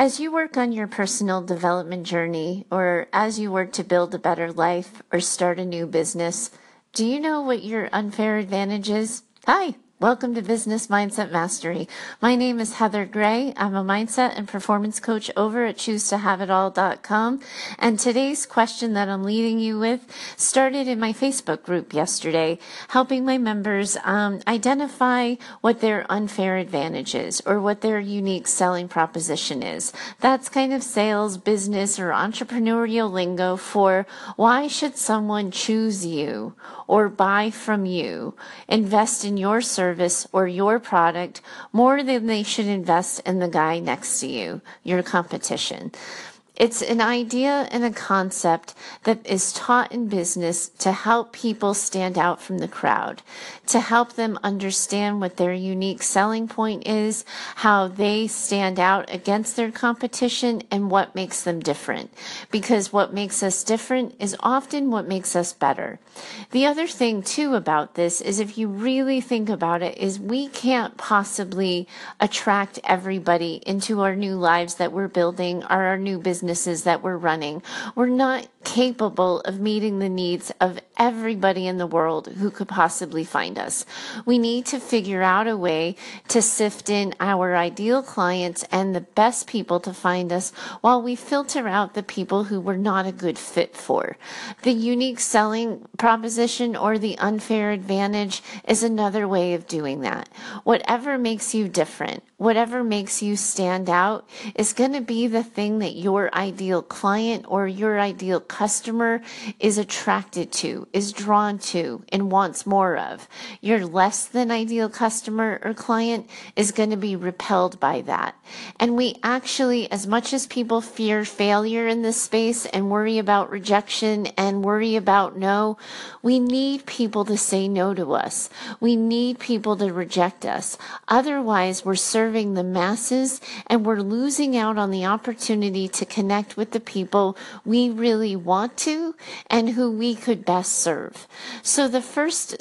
As you work on your personal development journey, or as you work to build a better life or start a new business, do you know what your unfair advantage is? Hi, welcome to Business Mindset Mastery. My name is Heather Gray. I'm a mindset and performance coach over at ChooseToHaveItAll.com. And today's question that I'm leading you with started in my Facebook group yesterday, helping my members identify what their unfair advantage is or what their unique selling proposition is. That's kind of sales, business, or entrepreneurial lingo for why should someone choose you or buy from you, invest in your service or your product more than they should invest in the guy next to you, your competition. It's an idea and a concept that is taught in business to help people stand out from the crowd, to help them understand what their unique selling point is, how they stand out against their competition, and what makes them different. Because what makes us different is often what makes us better. The other thing, too, about this is if you really think about it, is we can't possibly attract everybody into our new lives that we're building or our new businesses that we're running. We're not capable of meeting the needs of everybody in the world who could possibly find us. We need to figure out a way to sift in our ideal clients and the best people to find us while we filter out the people who we're not a good fit for. The unique selling proposition or the unfair advantage is another way of doing that. Whatever makes you different, whatever makes you stand out is going to be the thing that your ideal client or your ideal customer is attracted to, is drawn to, and wants more of. Your less than ideal customer or client is going to be repelled by that. And we actually, as much as people fear failure in this space and worry about rejection and worry about no, we need people to say no to us. We need people to reject us. Otherwise, we're serving the masses, and we're losing out on the opportunity to connect with the people we really want to and who we could best serve. So the first,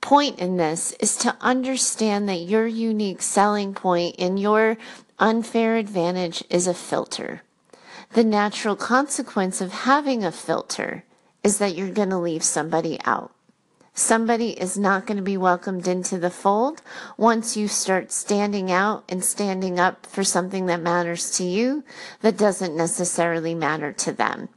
point in this is to understand that your unique selling point and your unfair advantage is a filter. The natural consequence of having a filter is that you're going to leave somebody out. Somebody is not going to be welcomed into the fold once you start standing out and standing up for something that matters to you that doesn't necessarily matter to them.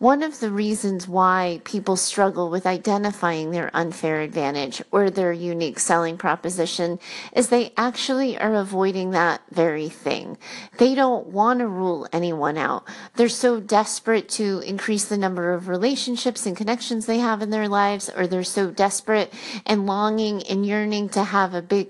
One of the reasons why people struggle with identifying their unfair advantage or their unique selling proposition is they actually are avoiding that very thing. They don't want to rule anyone out. They're so desperate to increase the number of relationships and connections they have in their lives, or they're so desperate and longing and yearning to have a big,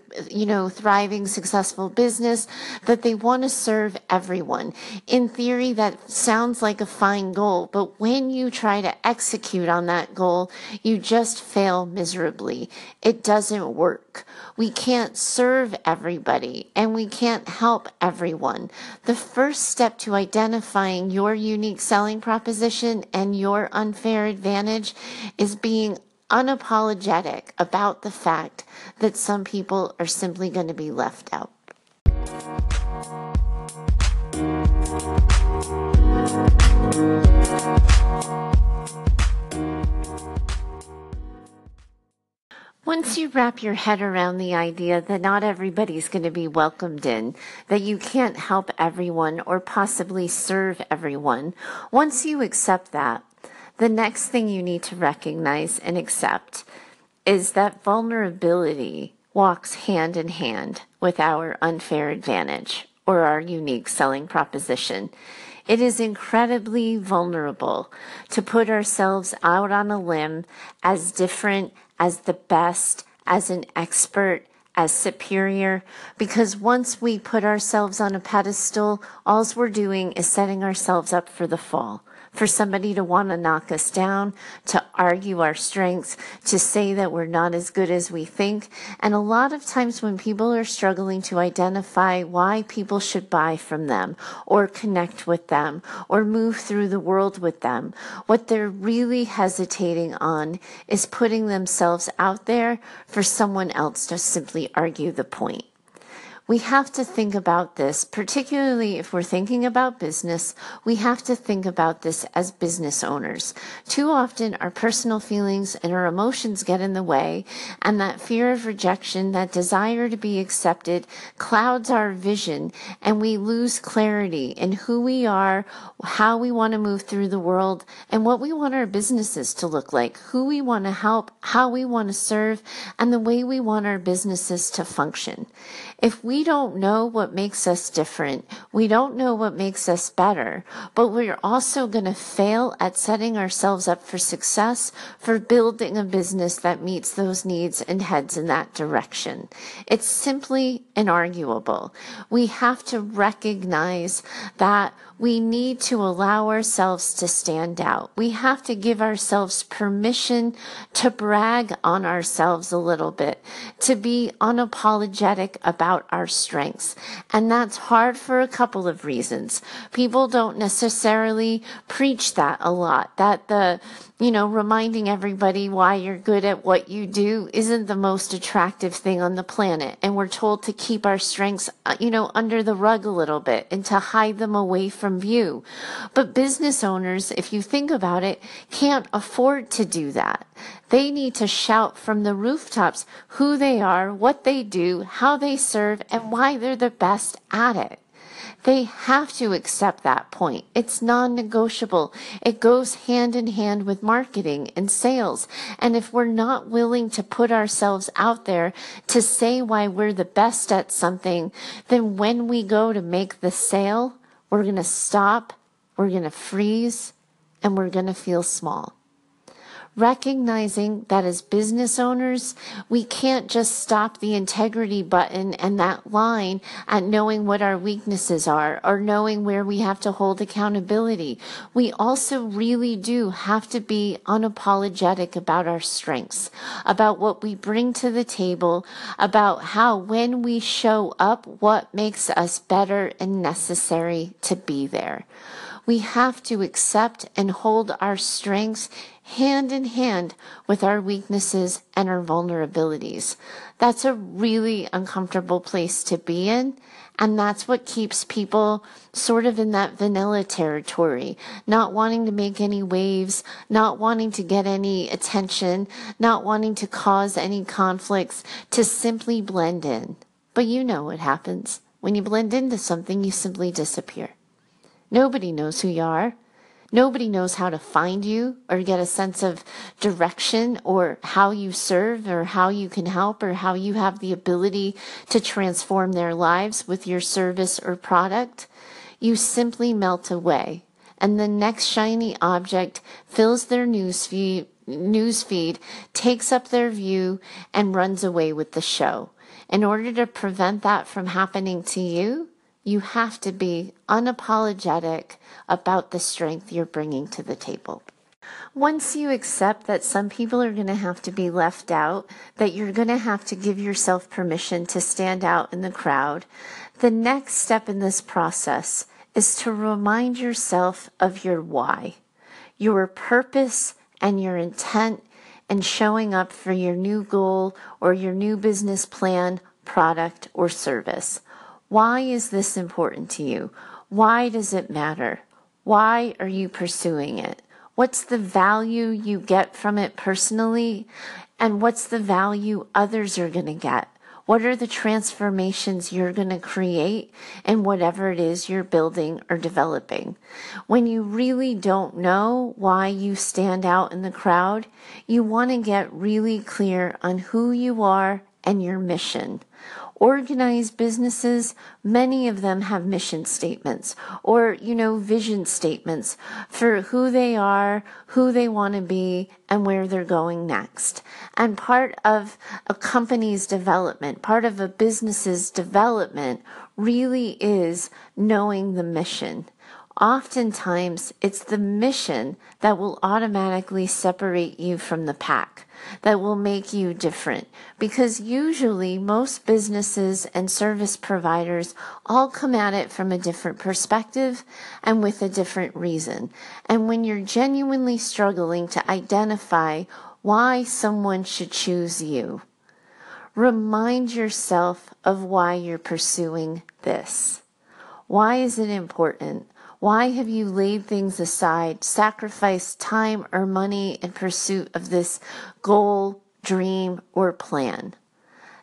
thriving, successful business that they want to serve everyone. In theory, that sounds like a fine goal, but when you try to execute on that goal, you just fail miserably. It doesn't work. We can't serve everybody and we can't help everyone. The first step to identifying your unique selling proposition and your unfair advantage is being unapologetic about the fact that some people are simply going to be left out. Once you wrap your head around the idea that not everybody's going to be welcomed in, that you can't help everyone or possibly serve everyone, once you accept that, the next thing you need to recognize and accept is that vulnerability walks hand in hand with our unfair advantage or our unique selling proposition. It is incredibly vulnerable to put ourselves out on a limb as different, as the best, as an expert, as superior, because once we put ourselves on a pedestal, all we're doing is setting ourselves up for the fall, for somebody to want to knock us down, to argue our strengths, to say that we're not as good as we think. And a lot of times when people are struggling to identify why people should buy from them or connect with them or move through the world with them, what they're really hesitating on is putting themselves out there for someone else to simply argue the point. We have to think about this, particularly if we're thinking about business, we have to think about this as business owners. Too often our personal feelings and our emotions get in the way, and that fear of rejection, that desire to be accepted, clouds our vision, and we lose clarity in who we are, how we want to move through the world, and what we want our businesses to look like, who we want to help, how we want to serve, and the way we want our businesses to function. If we don't know what makes us different, we don't know what makes us better, but we're also going to fail at setting ourselves up for success, for building a business that meets those needs and heads in that direction. It's simply inarguable. We have to recognize that we need to allow ourselves to stand out. We have to give ourselves permission to brag on ourselves a little bit, to be unapologetic about our strengths. And that's hard for a couple of reasons. People don't necessarily preach that a lot, that the, reminding everybody why you're good at what you do isn't the most attractive thing on the planet. And we're told to keep our strengths, under the rug a little bit and to hide them away from view. But business owners, if you think about it, can't afford to do that. They need to shout from the rooftops who they are, what they do, how they serve, and why they're the best at it. They have to accept that point. It's non-negotiable. It goes hand in hand with marketing and sales. And if we're not willing to put ourselves out there to say why we're the best at something, then when we go to make the sale, we're going to stop, we're going to freeze, and we're going to feel small. Recognizing that as business owners, we can't just stop the integrity button and that line at knowing what our weaknesses are or knowing where we have to hold accountability. We also really do have to be unapologetic about our strengths, about what we bring to the table, about how when we show up, what makes us better and necessary to be there. We have to accept and hold our strengths hand in hand with our weaknesses and our vulnerabilities. That's a really uncomfortable place to be in. And that's what keeps people sort of in that vanilla territory, not wanting to make any waves, not wanting to get any attention, not wanting to cause any conflicts, to simply blend in. But you know what happens. When you blend into something, you simply disappear. Nobody knows who you are. Nobody knows how to find you or get a sense of direction or how you serve or how you can help or how you have the ability to transform their lives with your service or product. You simply melt away, and the next shiny object fills their newsfeed, takes up their view, and runs away with the show. In order to prevent that from happening to you, you have to be unapologetic about the strength you're bringing to the table. Once you accept that some people are going to have to be left out, that you're going to have to give yourself permission to stand out in the crowd, the next step in this process is to remind yourself of your why, your purpose and your intent in showing up for your new goal or your new business plan, product, or service. Why is this important to you? Why does it matter? Why are you pursuing it? What's the value you get from it personally? And what's the value others are going to get? What are the transformations you're going to create in whatever it is you're building or developing? When you really don't know why you stand out in the crowd, you want to get really clear on who you are and your mission. Organized businesses, many of them have mission statements or, vision statements for who they are, who they want to be, and where they're going next. And part of a company's development, part of a business's development really is knowing the mission. Oftentimes, it's the mission that will automatically separate you from the pack, that will make you different. Because usually, most businesses and service providers all come at it from a different perspective and with a different reason. And when you're genuinely struggling to identify why someone should choose you, Remind yourself of why you're pursuing this. Why is it important? Why have you laid things aside, sacrificed time or money in pursuit of this goal, dream, or plan?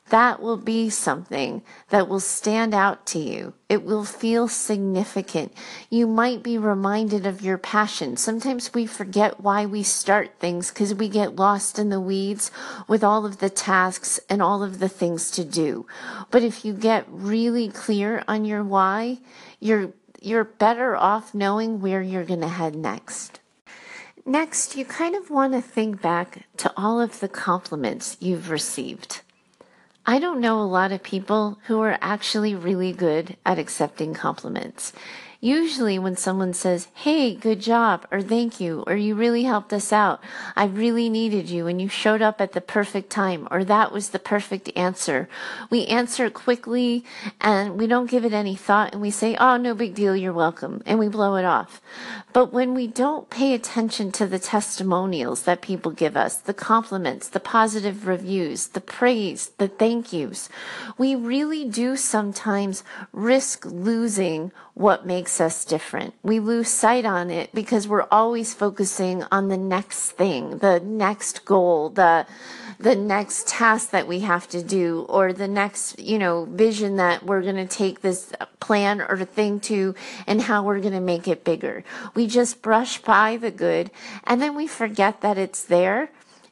That will be something that will stand out to you. It will feel significant. You might be reminded of your passion. Sometimes we forget why we start things because we get lost in the weeds with all of the tasks and all of the things to do. But if you get really clear on your why, you're better off knowing where you're going to head next. Next, you kind of want to think back to all of the compliments you've received. I don't know a lot of people who are actually really good at accepting compliments. Usually when someone says, hey, good job, or thank you, or you really helped us out, I really needed you, and you showed up at the perfect time, or that was the perfect answer, we answer quickly, and we don't give it any thought, and we say, oh, no big deal, you're welcome, and we blow it off. But when we don't pay attention to the testimonials that people give us, the compliments, the positive reviews, the praise, the thank yous, we really do sometimes risk losing what makes us different. We lose sight on it because we're always focusing on the next thing, the next goal, the next task that we have to do, or the next, vision that we're going to take this plan or thing to and how we're going to make it bigger. We just brush by the good and then we forget that it's there.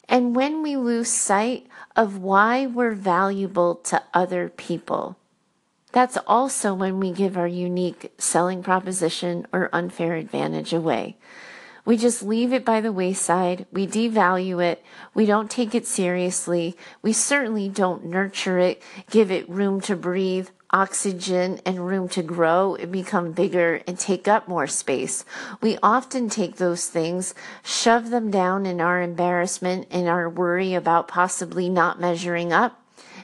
And when we lose sight of why we're valuable to other people, that's also when we give our unique selling proposition or unfair advantage away. We just leave it by the wayside. We devalue it. We don't take it seriously. We certainly don't nurture it, give it room to breathe, oxygen, and room to grow and become bigger and take up more space. We often take those things, shove them down in our embarrassment and our worry about possibly not measuring up,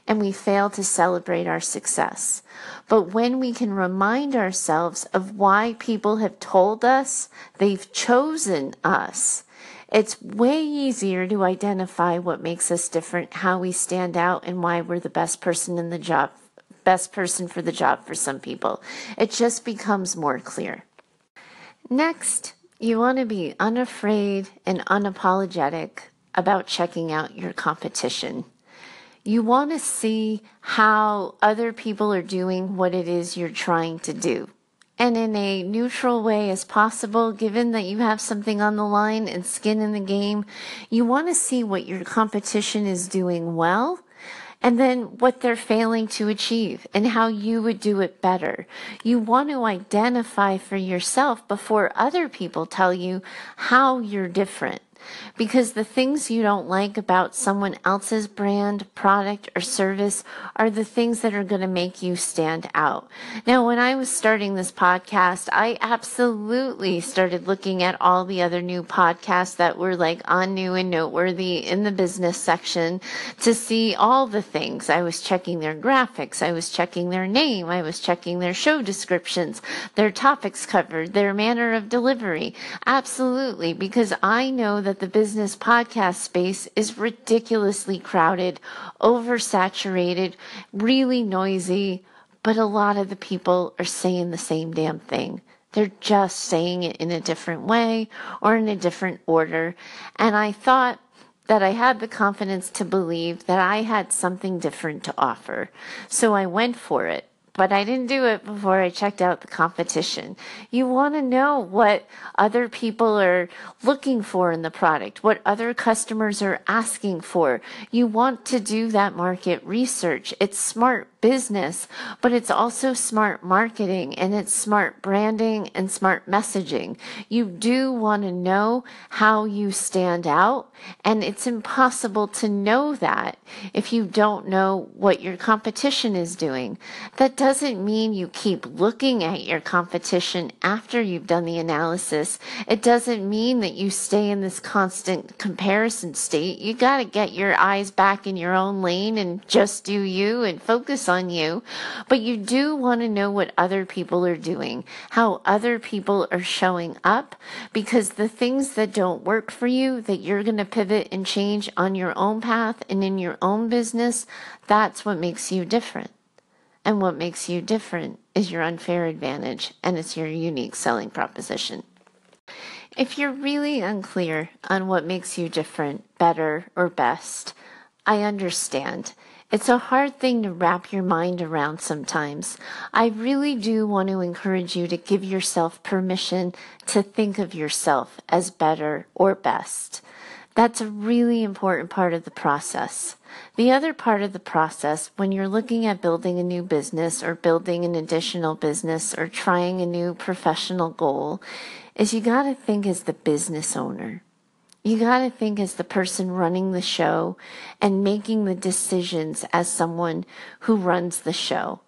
and we fail to celebrate our success. But when we can remind ourselves of why people have told us they've chosen us, it's way easier to identify what makes us different, how we stand out, and why we're the best person in the job, best person for the job for some people. It just becomes more clear. Next, you want to be unafraid and unapologetic about checking out your competition. You want to see how other people are doing what it is you're trying to do. And in a neutral way as possible, given that you have something on the line and skin in the game, you want to see what your competition is doing well, and then what they're failing to achieve and how you would do it better. You want to identify for yourself before other people tell you how you're different. Because the things you don't like about someone else's brand, product, or service are the things that are going to make you stand out. Now, when I was starting this podcast, I absolutely started looking at all the other new podcasts that were like on New and Noteworthy in the business section to see all the things. I was checking their graphics. I was checking their name. I was checking their show descriptions, their topics covered, their manner of delivery. Absolutely, because I know that the business podcast space is ridiculously crowded, oversaturated, really noisy, but a lot of the people are saying the same damn thing. They're just saying it in a different way or in a different order. And I thought that I had the confidence to believe that I had something different to offer. So I went for it. But I didn't do it before I checked out the competition. You want to know what other people are looking for in the product, what other customers are asking for. You want to do that market research. It's smart business, but it's also smart marketing, and it's smart branding and smart messaging. You do want to know how you stand out, and it's impossible to know that if you don't know what your competition is doing. That doesn't mean you keep looking at your competition after you've done the analysis. It doesn't mean that you stay in this constant comparison state. You got to get your eyes back in your own lane and just do you and focus on you, but you do want to know what other people are doing, how other people are showing up, because the things that don't work for you, that you're going to pivot and change on your own path and in your own business, that's what makes you different. And what makes you different is your unfair advantage, and it's your unique selling proposition. If you're really unclear on what makes you different, better, or best, I understand. It's a hard thing to wrap your mind around sometimes. I really do want to encourage you to give yourself permission to think of yourself as better or best. That's a really important part of the process. The other part of the process, when you're looking at building a new business or building an additional business or trying a new professional goal, is you got to think as the business owner. You got to think as the person running the show and making the decisions as someone who runs the show.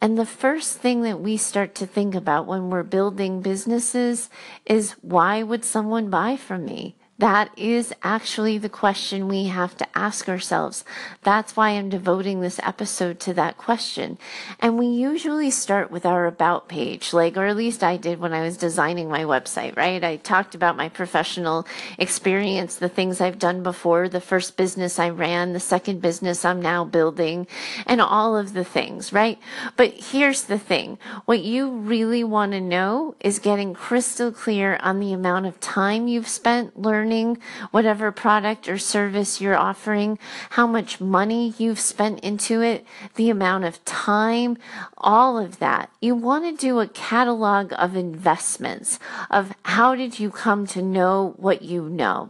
And the first thing that we start to think about when we're building businesses is, why would someone buy from me? That is actually the question we have to ask ourselves. That's why I'm devoting this episode to that question. And we usually start with our about page, or at least I did when I was designing my website, right? I talked about my professional experience, the things I've done before, the first business I ran, the second business I'm now building, and all of the things, right? But here's the thing. What you really want to know is getting crystal clear on the amount of time you've spent learning whatever product or service you're offering, how much money you've spent into it, the amount of time, all of that. You want to do a catalog of investments of how did you come to know what you know.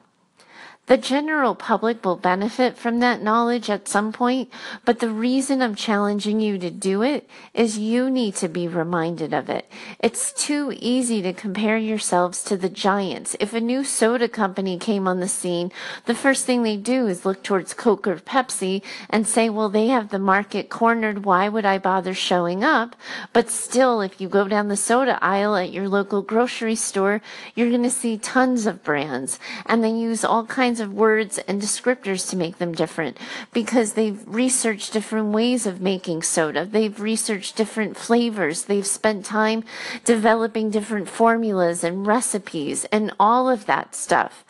The general public will benefit from that knowledge at some point, but the reason I'm challenging you to do it is you need to be reminded of it. It's too easy to compare yourselves to the giants. If a new soda company came on the scene, the first thing they do is look towards Coke or Pepsi and say, well, they have the market cornered. Why would I bother showing up? But still, if you go down the soda aisle at your local grocery store, you're going to see tons of brands, and they use all kinds of words and descriptors to make them different because they've researched different ways of making soda. They've researched different flavors. They've spent time developing different formulas and recipes and all of that stuff.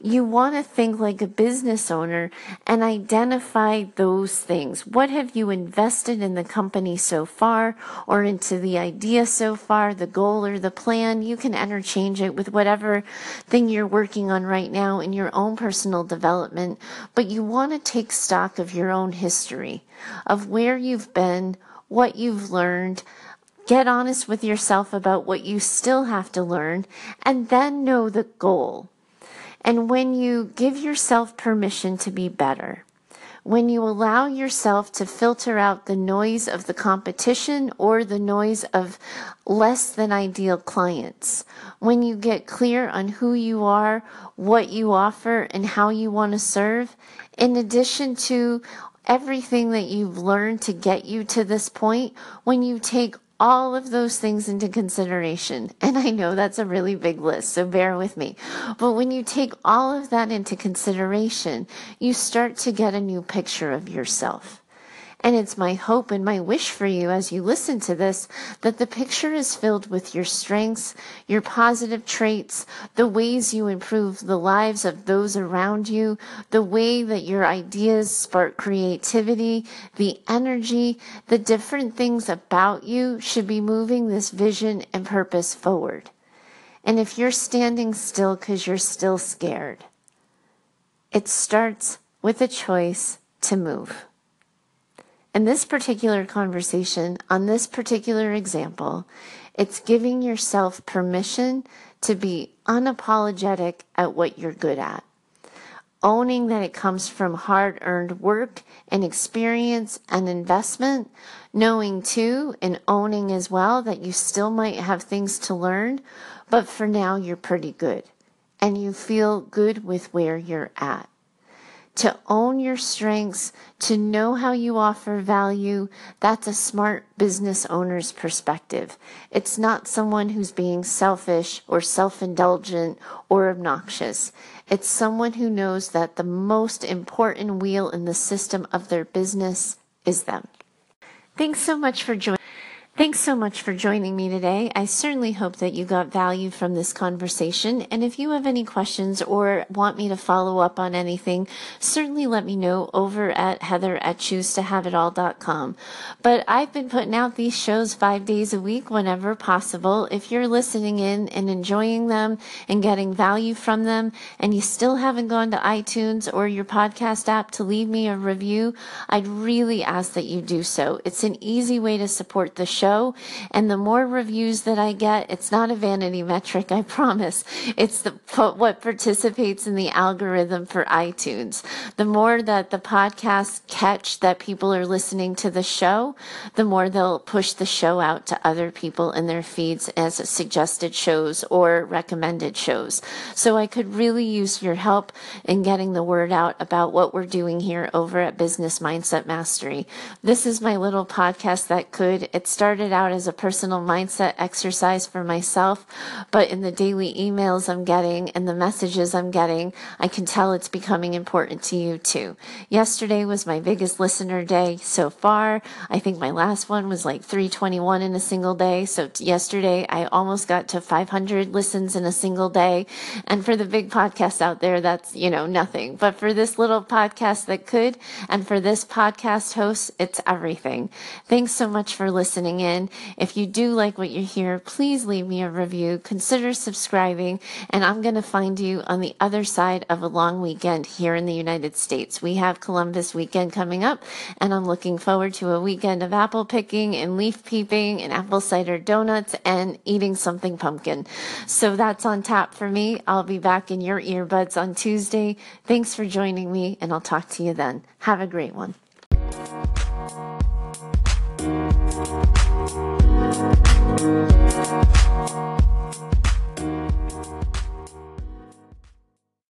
You want to think like a business owner and identify those things. What have you invested in the company so far, or into the idea so far, the goal or the plan? You can interchange it with whatever thing you're working on right now in your own personal development, but you want to take stock of your own history, of where you've been, what you've learned. Get honest with yourself about what you still have to learn, and then know the goal. And when you give yourself permission to be better, when you allow yourself to filter out the noise of the competition or the noise of less than ideal clients, when you get clear on who you are, what you offer, and how you want to serve, in addition to everything that you've learned to get you to this point, when you take all of those things into consideration. And I know that's a really big list, so bear with me. But when you take all of that into consideration, you start to get a new picture of yourself. And it's my hope and my wish for you as you listen to this, that the picture is filled with your strengths, your positive traits, the ways you improve the lives of those around you, the way that your ideas spark creativity, the energy, the different things about you should be moving this vision and purpose forward. And if you're standing still because you're still scared, it starts with a choice to move. In this particular conversation, on this particular example, it's giving yourself permission to be unapologetic at what you're good at, owning that it comes from hard-earned work and experience and investment, knowing too and owning as well that you still might have things to learn, but for now you're pretty good and you feel good with where you're at. To own your strengths, to know how you offer value, that's a smart business owner's perspective. It's not someone who's being selfish or self-indulgent or obnoxious. It's someone who knows that the most important wheel in the system of their business is them. Thanks so much for joining me today. I certainly hope that you got value from this conversation. And if you have any questions or want me to follow up on anything, certainly let me know over at heather@choosetohaveitall.com. But I've been putting out these shows 5 days a week whenever possible. If you're listening in and enjoying them and getting value from them, and you still haven't gone to iTunes or your podcast app to leave me a review, I'd really ask that you do so. It's an easy way to support the show, and the more reviews that I get, it's not a vanity metric, I promise. It's what participates in the algorithm for iTunes. The more that the podcasts catch that people are listening to the show, the more they'll push the show out to other people in their feeds as suggested shows or recommended shows. So I could really use your help in getting the word out about what we're doing here over at Business Mindset Mastery. This is my little podcast that could. It started out as a personal mindset exercise for myself, but in the daily emails I'm getting and the messages I'm getting, I can tell it's becoming important to you too. Yesterday was my biggest listener day so far. I think my last one was like 321 in a single day. So yesterday I almost got to 500 listens in a single day. And for the big podcasts out there, that's, nothing. But for this little podcast that could, and for this podcast host, it's everything. Thanks so much for listening in. If you do like what you hear, please leave me a review, consider subscribing, and I'm going to find you on the other side of a long weekend here in the United States. We have Columbus weekend coming up, and I'm looking forward to a weekend of apple picking and leaf peeping and apple cider donuts and eating something pumpkin. So that's on tap for me. I'll be back in your earbuds on Tuesday. Thanks for joining me, and I'll talk to you then. Have a great one. We'll be right back.